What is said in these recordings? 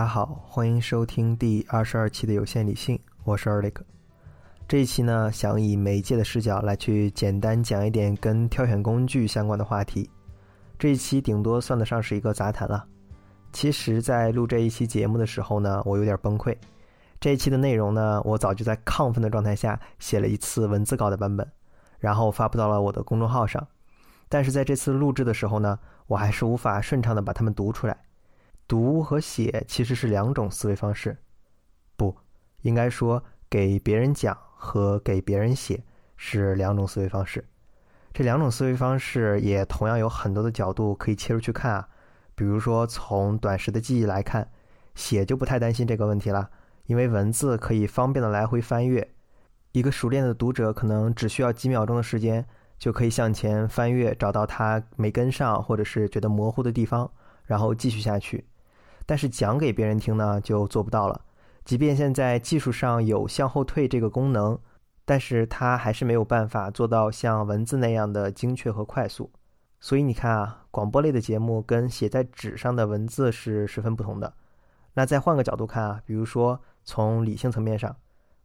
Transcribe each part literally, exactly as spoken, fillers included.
家好，欢迎收听第二十二期的有限理性，我是 Eric。 这一期呢，想以媒介的视角来去简单讲一点跟挑选工具相关的话题。这一期顶多算得上是一个杂谈了。其实在录这一期节目的时候呢，我有点崩溃。这一期的内容呢，我早就在亢奋的状态下写了一次文字稿的版本，然后发布到了我的公众号上。但是在这次录制的时候呢，我还是无法顺畅的把它们读出来。读和写其实是两种思维方式，不应该说给别人讲和给别人写是两种思维方式。这两种思维方式也同样有很多的角度可以切入去看啊。比如说从短时的记忆来看，写就不太担心这个问题了，因为文字可以方便的来回翻阅。一个熟练的读者可能只需要几秒钟的时间就可以向前翻阅，找到他没跟上或者是觉得模糊的地方，然后继续下去。但是讲给别人听呢，就做不到了。即便现在技术上有向后退这个功能，但是它还是没有办法做到像文字那样的精确和快速。所以你看啊，广播类的节目跟写在纸上的文字是十分不同的。那再换个角度看啊，比如说从理性层面上，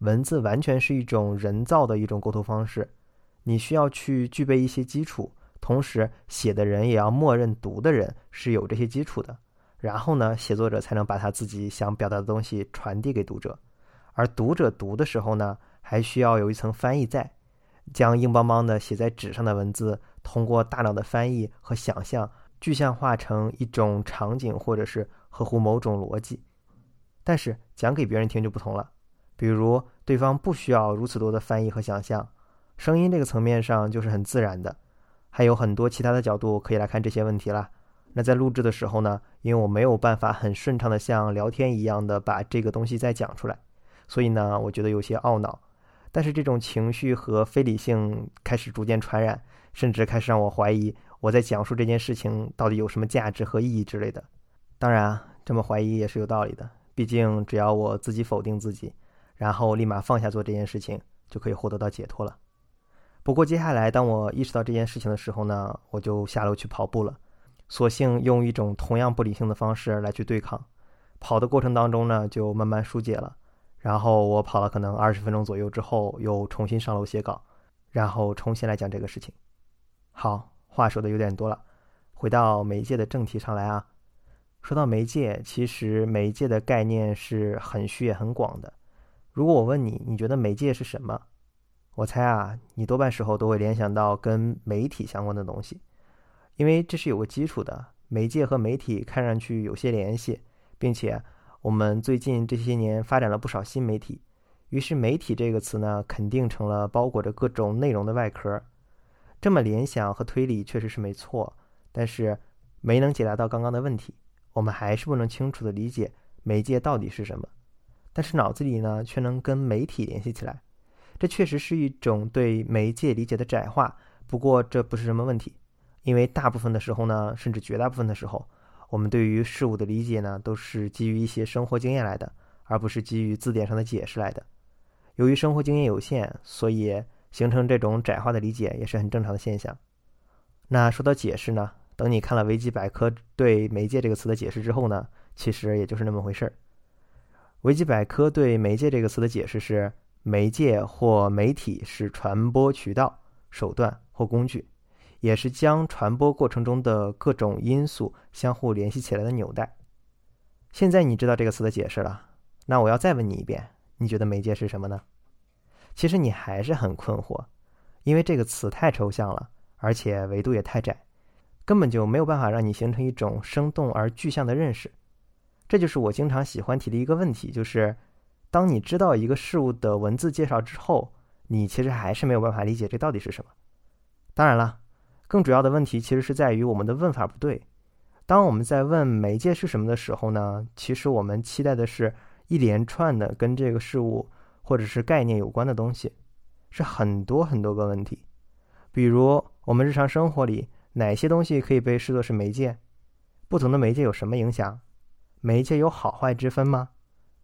文字完全是一种人造的一种沟通方式，你需要去具备一些基础，同时写的人也要默认读的人是有这些基础的。然后呢，写作者才能把他自己想表达的东西传递给读者，而读者读的时候呢，还需要有一层翻译在，将硬邦邦的写在纸上的文字，通过大脑的翻译和想象，具象化成一种场景或者是合乎某种逻辑。但是讲给别人听就不同了，比如对方不需要如此多的翻译和想象，声音这个层面上就是很自然的，还有很多其他的角度可以来看这些问题啦。那在录制的时候呢，因为我没有办法很顺畅的像聊天一样的把这个东西再讲出来，所以呢，我觉得有些懊恼。但是这种情绪和非理性开始逐渐传染，甚至开始让我怀疑我在讲述这件事情到底有什么价值和意义之类的。当然啊，这么怀疑也是有道理的，毕竟只要我自己否定自己，然后立马放下做这件事情，就可以获得到解脱了。不过接下来当我意识到这件事情的时候呢，我就下楼去跑步了，索性用一种同样不理性的方式来去对抗。跑的过程当中呢，就慢慢疏解了。然后我跑了可能二十分钟左右之后，又重新上楼写稿，然后重新来讲这个事情。好，话说的有点多了，回到媒介的正题上来啊。说到媒介，其实媒介的概念是很虚也很广的。如果我问你，你觉得媒介是什么？我猜啊，你多半时候都会联想到跟媒体相关的东西。因为这是有个基础的，媒介和媒体看上去有些联系，并且我们最近这些年发展了不少新媒体，于是媒体这个词呢，肯定成了包裹着各种内容的外壳。这么联想和推理确实是没错，但是没能解答到刚刚的问题，我们还是不能清楚的理解媒介到底是什么。但是脑子里呢，却能跟媒体联系起来，这确实是一种对媒介理解的窄化。不过这不是什么问题，因为大部分的时候呢，甚至绝大部分的时候，我们对于事物的理解呢，都是基于一些生活经验来的，而不是基于字典上的解释来的。由于生活经验有限，所以形成这种窄化的理解也是很正常的现象。那说到解释呢，等你看了维基百科对媒介这个词的解释之后呢，其实也就是那么回事。维基百科对媒介这个词的解释是，媒介或媒体是传播渠道、手段或工具，也是将传播过程中的各种因素相互联系起来的纽带。现在你知道这个词的解释了，那我要再问你一遍，你觉得媒介是什么呢？其实你还是很困惑，因为这个词太抽象了，而且维度也太窄，根本就没有办法让你形成一种生动而具象的认识。这就是我经常喜欢提的一个问题，就是当你知道一个事物的文字介绍之后，你其实还是没有办法理解这到底是什么。当然了，更主要的问题其实是在于我们的问法不对。当我们在问媒介是什么的时候呢，其实我们期待的是一连串的跟这个事物或者是概念有关的东西，是很多很多个问题。比如我们日常生活里哪些东西可以被视作是媒介？不同的媒介有什么影响？媒介有好坏之分吗？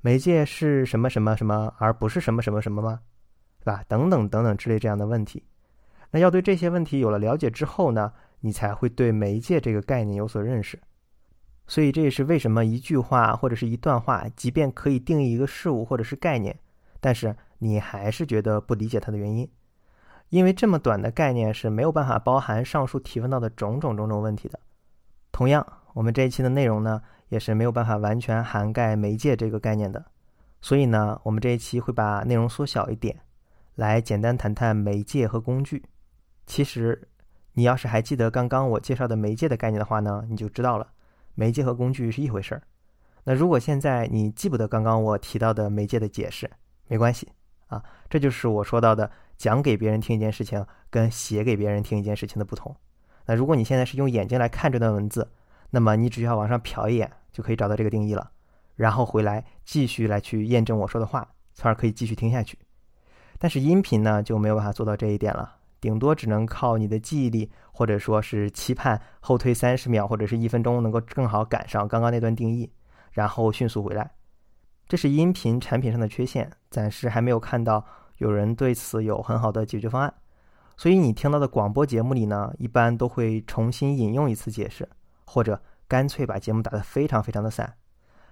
媒介是什么什么什么而不是什么什么什么吗？对吧？等等等等之类这样的问题。那要对这些问题有了了解之后呢，你才会对媒介这个概念有所认识。所以这也是为什么一句话或者是一段话，即便可以定义一个事物或者是概念，但是你还是觉得不理解它的原因。因为这么短的概念是没有办法包含上述提问到的种种种种问题的。同样，我们这一期的内容呢，也是没有办法完全涵盖媒介这个概念的。所以呢，我们这一期会把内容缩小一点，来简单谈谈媒介和工具。其实，你要是还记得刚刚我介绍的媒介的概念的话呢，你就知道了。媒介和工具是一回事儿。那如果现在你记不得刚刚我提到的媒介的解释，没关系啊，这就是我说到的讲给别人听一件事情跟写给别人听一件事情的不同。那如果你现在是用眼睛来看这段文字，那么你只需要往上瞟一眼就可以找到这个定义了，然后回来继续来去验证我说的话，从而可以继续听下去。但是音频呢，就没有办法做到这一点了，顶多只能靠你的记忆力，或者说是期盼后推三十秒或者是一分钟能够更好赶上刚刚那段定义，然后迅速回来。这是音频产品上的缺陷，暂时还没有看到有人对此有很好的解决方案。所以你听到的广播节目里呢，一般都会重新引用一次解释，或者干脆把节目打得非常非常的散，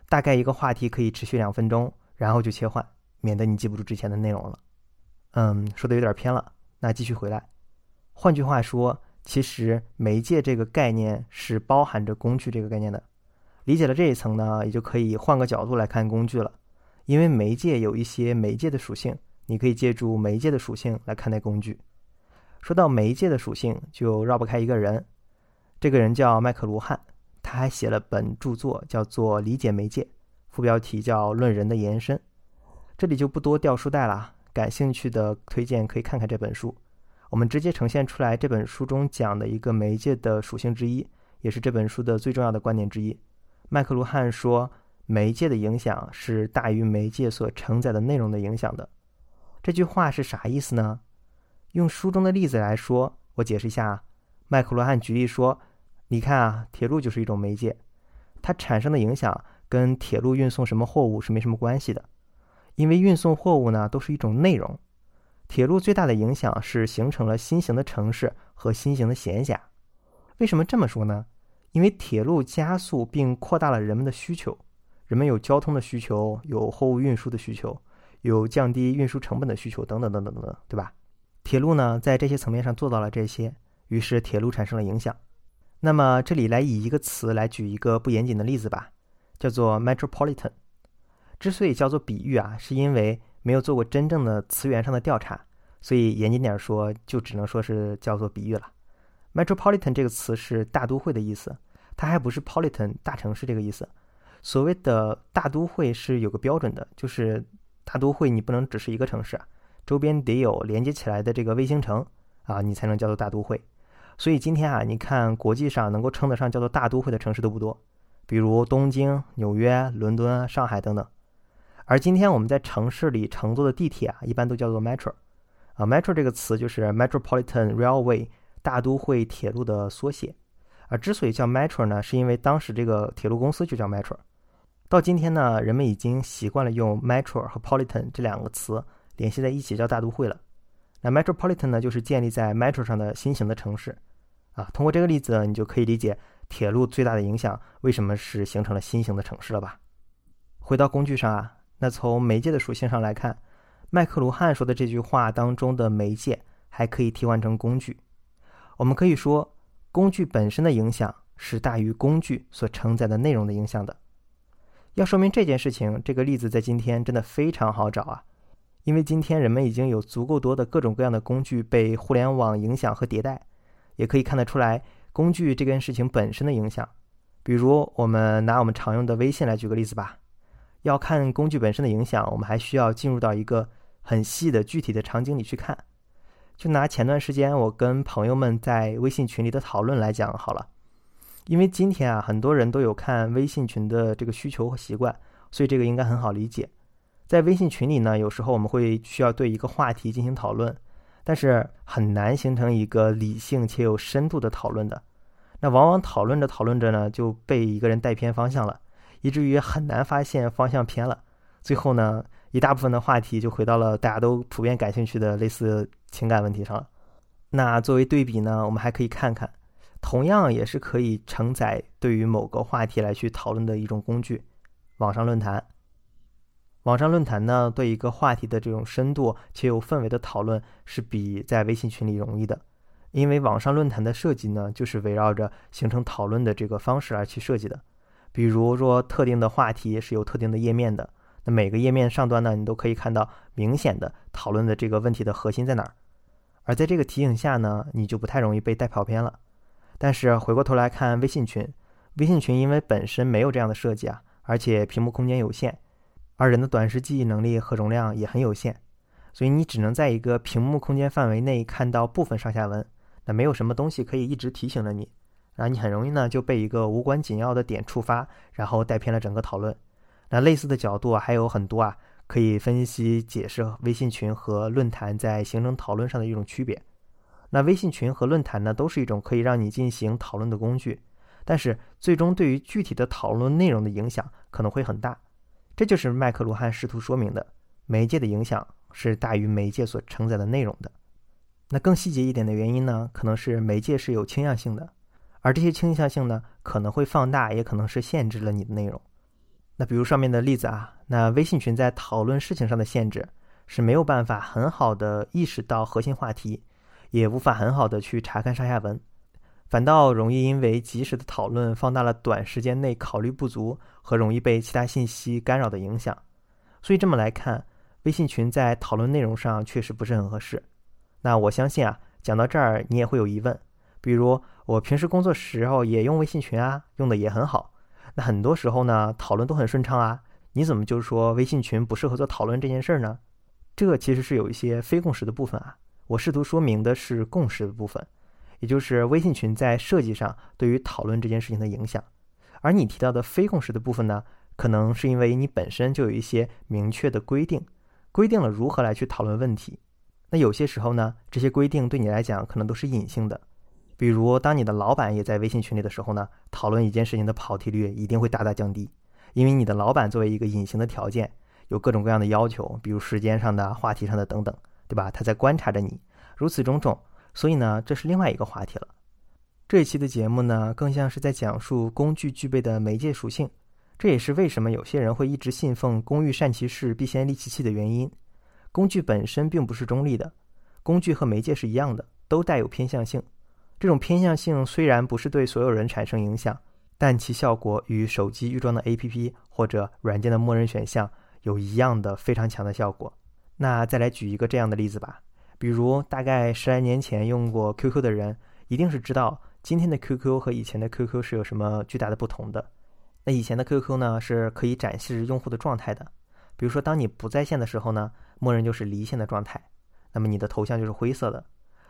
大概一个话题可以持续两分钟，然后就切换，免得你记不住之前的内容了。嗯，说的有点偏了，那继续回来。换句话说，其实媒介这个概念是包含着工具这个概念的。理解了这一层呢，也就可以换个角度来看工具了。因为媒介有一些媒介的属性，你可以借助媒介的属性来看待工具。说到媒介的属性，就绕不开一个人，这个人叫麦克卢汉，他还写了本著作叫做《理解媒介》，副标题叫《论人的延伸》。这里就不多掉书袋了，感兴趣的推荐可以看看这本书。我们直接呈现出来这本书中讲的一个媒介的属性之一，也是这本书的最重要的观点之一。麦克卢汉说，媒介的影响是大于媒介所承载的内容的影响的。这句话是啥意思呢？用书中的例子来说，我解释一下。麦克卢汉举例说，你看啊，铁路就是一种媒介，它产生的影响跟铁路运送什么货物是没什么关系的。因为运送货物呢，都是一种内容。铁路最大的影响是形成了新型的城市和新型的闲暇。为什么这么说呢？因为铁路加速并扩大了人们的需求，人们有交通的需求，有货物运输的需求，有降低运输成本的需求，等等等等等等，对吧？铁路呢，在这些层面上做到了这些，于是铁路产生了影响。那么这里来以一个词来举一个不严谨的例子吧，叫做 metropolitan。之所以叫做比喻啊，是因为没有做过真正的词源上的调查，所以严谨点说，就只能说是叫做比喻了。metropolitan 这个词是大都会的意思，它还不是 politan 大城市这个意思。所谓的大都会是有个标准的，就是大都会你不能只是一个城市，周边得有连接起来的这个卫星城啊，你才能叫做大都会。所以今天啊，你看国际上能够称得上叫做大都会的城市都不多，比如东京、纽约、伦敦、上海等等。而今天我们在城市里乘坐的地铁啊，一般都叫做 metro， 啊 metro 这个词就是 metropolitan railway 大都会铁路的缩写。而之所以叫 metro 呢，是因为当时这个铁路公司就叫 metro。 到今天呢，人们已经习惯了用 metro 和 politan 这两个词联系在一起叫大都会了。那 metropolitan 呢，就是建立在 metro 上的新型的城市啊。通过这个例子，你就可以理解铁路最大的影响为什么是形成了新型的城市了吧。回到工具上啊，那从媒介的属性上来看，麦克卢汉说的这句话当中的媒介还可以替换成工具。我们可以说，工具本身的影响是大于工具所承载的内容的影响的。要说明这件事情，这个例子在今天真的非常好找啊，因为今天人们已经有足够多的各种各样的工具被互联网影响和迭代，也可以看得出来工具这件事情本身的影响。比如我们拿我们常用的微信来举个例子吧。要看工具本身的影响，我们还需要进入到一个很细的具体的场景里去看。就拿前段时间我跟朋友们在微信群里的讨论来讲好了。因为今天啊，很多人都有看微信群的这个需求和习惯，所以这个应该很好理解。在微信群里呢，有时候我们会需要对一个话题进行讨论，但是很难形成一个理性且有深度的讨论的。那往往讨论着讨论着呢，就被一个人带偏方向了，以至于很难发现方向偏了。最后呢，一大部分的话题就回到了大家都普遍感兴趣的类似情感问题上了。那作为对比呢，我们还可以看看同样也是可以承载对于某个话题来去讨论的一种工具，网上论坛。网上论坛呢，对一个话题的这种深度且有氛围的讨论是比在微信群里容易的，因为网上论坛的设计呢，就是围绕着形成讨论的这个方式而去设计的。比如说特定的话题是有特定的页面的，那每个页面上端呢，你都可以看到明显的讨论的这个问题的核心在哪儿。而在这个提醒下呢，你就不太容易被带跑偏了。但是回过头来看微信群，微信群因为本身没有这样的设计啊，而且屏幕空间有限，而人的短时记忆能力和容量也很有限，所以你只能在一个屏幕空间范围内看到部分上下文，那没有什么东西可以一直提醒着你，然后你很容易呢就被一个无关紧要的点触发，然后带偏了整个讨论。那类似的角度啊还有很多啊，可以分析解释微信群和论坛在形成讨论上的一种区别。那微信群和论坛呢，都是一种可以让你进行讨论的工具，但是最终对于具体的讨论内容的影响可能会很大。这就是麦克卢汉试图说明的，媒介的影响是大于媒介所承载的内容的。那更细节一点的原因呢，可能是媒介是有倾向性的，而这些倾向性呢，可能会放大，也可能是限制了你的内容。那比如上面的例子啊，那微信群在讨论事情上的限制，是没有办法很好的意识到核心话题，也无法很好的去查看上下文，反倒容易因为及时的讨论放大了短时间内考虑不足和容易被其他信息干扰的影响。所以这么来看，微信群在讨论内容上确实不是很合适。那我相信啊，讲到这儿你也会有疑问，比如我平时工作时候也用微信群啊，用的也很好，那很多时候呢讨论都很顺畅啊，你怎么就说微信群不适合做讨论这件事呢？这其实是有一些非共识的部分啊，我试图说明的是共识的部分，也就是微信群在设计上对于讨论这件事情的影响。而你提到的非共识的部分呢，可能是因为你本身就有一些明确的规定，规定了如何来去讨论问题。那有些时候呢，这些规定对你来讲可能都是隐性的，比如当你的老板也在微信群里的时候呢，讨论一件事情的跑题率一定会大大降低，因为你的老板作为一个隐形的条件，有各种各样的要求，比如时间上的、话题上的等等，对吧？他在观察着你，如此种种。所以呢，这是另外一个话题了。这一期的节目呢，更像是在讲述工具具备的媒介属性，这也是为什么有些人会一直信奉工欲善其事必先利其器的原因。工具本身并不是中立的，工具和媒介是一样的，都带有偏向性。这种偏向性虽然不是对所有人产生影响，但其效果与手机预装的 A P P 或者软件的默认选项有一样的非常强的效果。那再来举一个这样的例子吧，比如大概十来年前用过 Q Q 的人，一定是知道今天的 Q Q 和以前的 Q Q 是有什么巨大的不同的。那以前的 Q Q 呢，是可以展示用户的状态的，比如说当你不在线的时候呢，默认就是离线的状态，那么你的头像就是灰色的。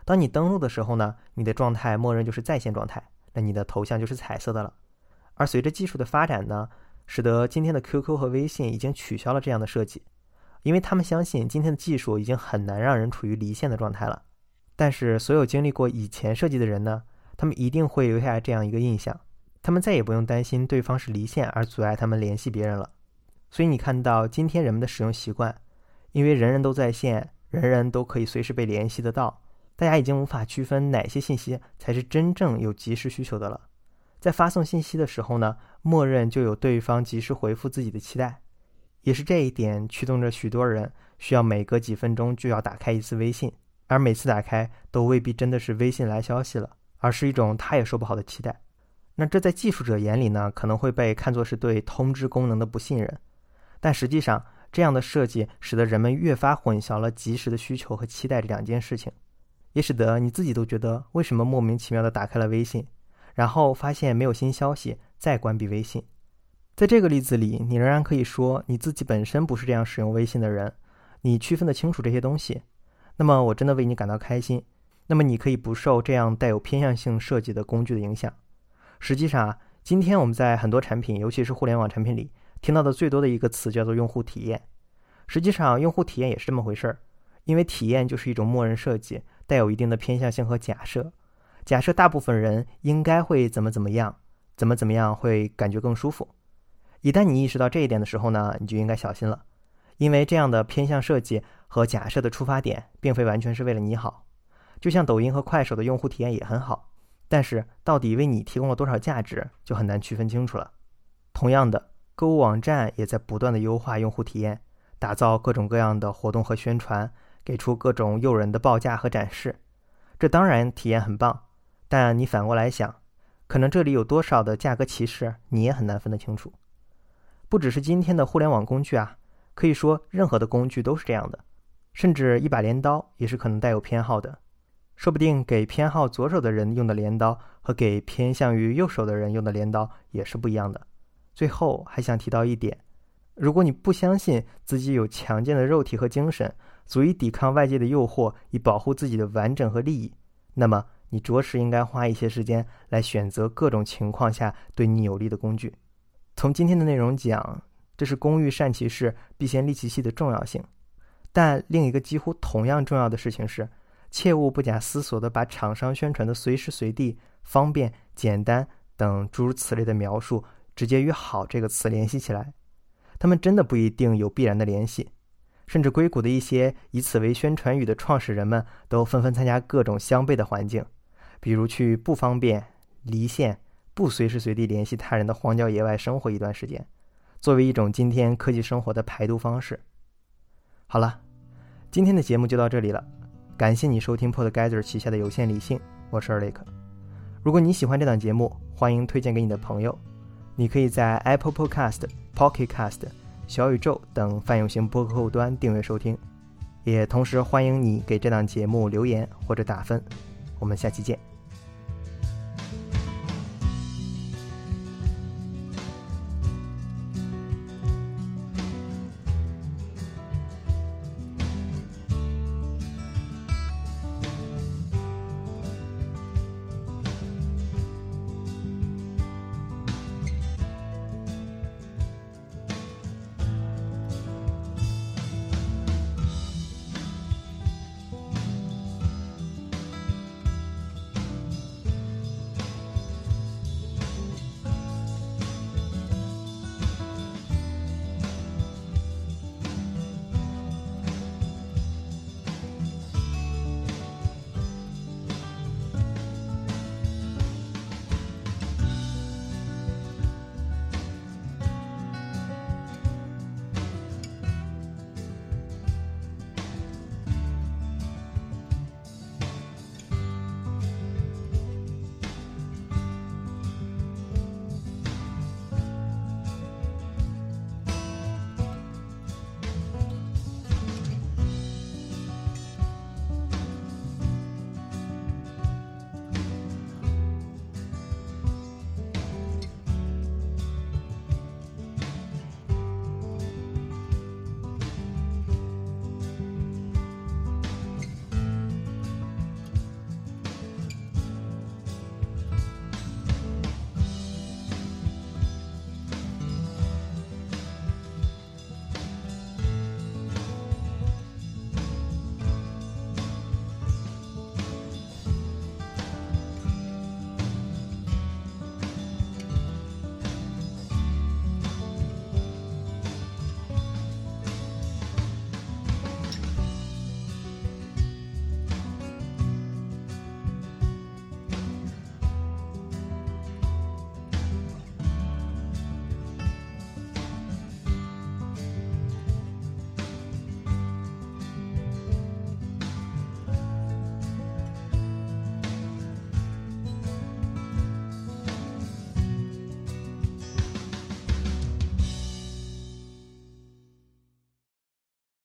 当你登录的时候呢，你的状态默认就是在线状态，那你的头像就是彩色的了。而随着技术的发展呢，使得今天的 Q Q 和微信已经取消了这样的设计，因为他们相信今天的技术已经很难让人处于离线的状态了。但是所有经历过以前设计的人呢，他们一定会留下这样一个印象，他们再也不用担心对方是离线而阻碍他们联系别人了。所以你看到今天人们的使用习惯，因为人人都在线，人人都可以随时被联系得到，大家已经无法区分哪些信息才是真正有及时需求的了。在发送信息的时候呢，默认就有对方及时回复自己的期待，也是这一点驱动着许多人需要每隔几分钟就要打开一次微信，而每次打开都未必真的是微信来消息了，而是一种他也说不好的期待。那这在技术者眼里呢，可能会被看作是对通知功能的不信任，但实际上这样的设计使得人们越发混淆了及时的需求和期待这两件事情，也使得你自己都觉得为什么莫名其妙的打开了微信，然后发现没有新消息再关闭微信。在这个例子里，你仍然可以说你自己本身不是这样使用微信的人，你区分得清楚这些东西，那么我真的为你感到开心。那么你可以不受这样带有偏向性设计的工具的影响。实际上啊，今天我们在很多产品，尤其是互联网产品里听到的最多的一个词叫做用户体验。实际上用户体验也是这么回事，因为体验就是一种默认设计，带有一定的偏向性和假设，假设大部分人应该会怎么怎么样，怎么怎么样会感觉更舒服。一旦你意识到这一点的时候呢，你就应该小心了，因为这样的偏向设计和假设的出发点并非完全是为了你好。就像抖音和快手的用户体验也很好，但是到底为你提供了多少价值，就很难区分清楚了。同样的，购物网站也在不断的优化用户体验，打造各种各样的活动和宣传，给出各种诱人的报价和展示。这当然体验很棒，但你反过来想，可能这里有多少的价格歧视，你也很难分得清楚。不只是今天的互联网工具啊，可以说任何的工具都是这样的，甚至一把镰刀也是可能带有偏好的。说不定给偏好左手的人用的镰刀和给偏向于右手的人用的镰刀也是不一样的。最后还想提到一点，如果你不相信自己有强健的肉体和精神，足以抵抗外界的诱惑，以保护自己的完整和利益，那么你着实应该花一些时间来选择各种情况下对你有利的工具。从今天的内容讲，这是工欲善其事，必先利其器的重要性。但另一个几乎同样重要的事情是，切勿不假思索地把厂商宣传的随时随地、方便、简单等诸如此类的描述直接与好这个词联系起来，他们真的不一定有必然的联系。甚至硅谷的一些以此为宣传语的创始人们都纷纷参加各种相悖的环境，比如去不方便、离线、不随时随地联系他人的荒郊野外生活一段时间，作为一种今天科技生活的排毒方式。好了，今天的节目就到这里了，感谢你收听 Podgather 旗下的有限理性，我是 Eric。 如果你喜欢这档节目，欢迎推荐给你的朋友。你可以在 Apple Podcast、 Pocket Cast、 小宇宙等泛用型播客后端订阅收听，也同时欢迎你给这档节目留言或者打分。我们下期见。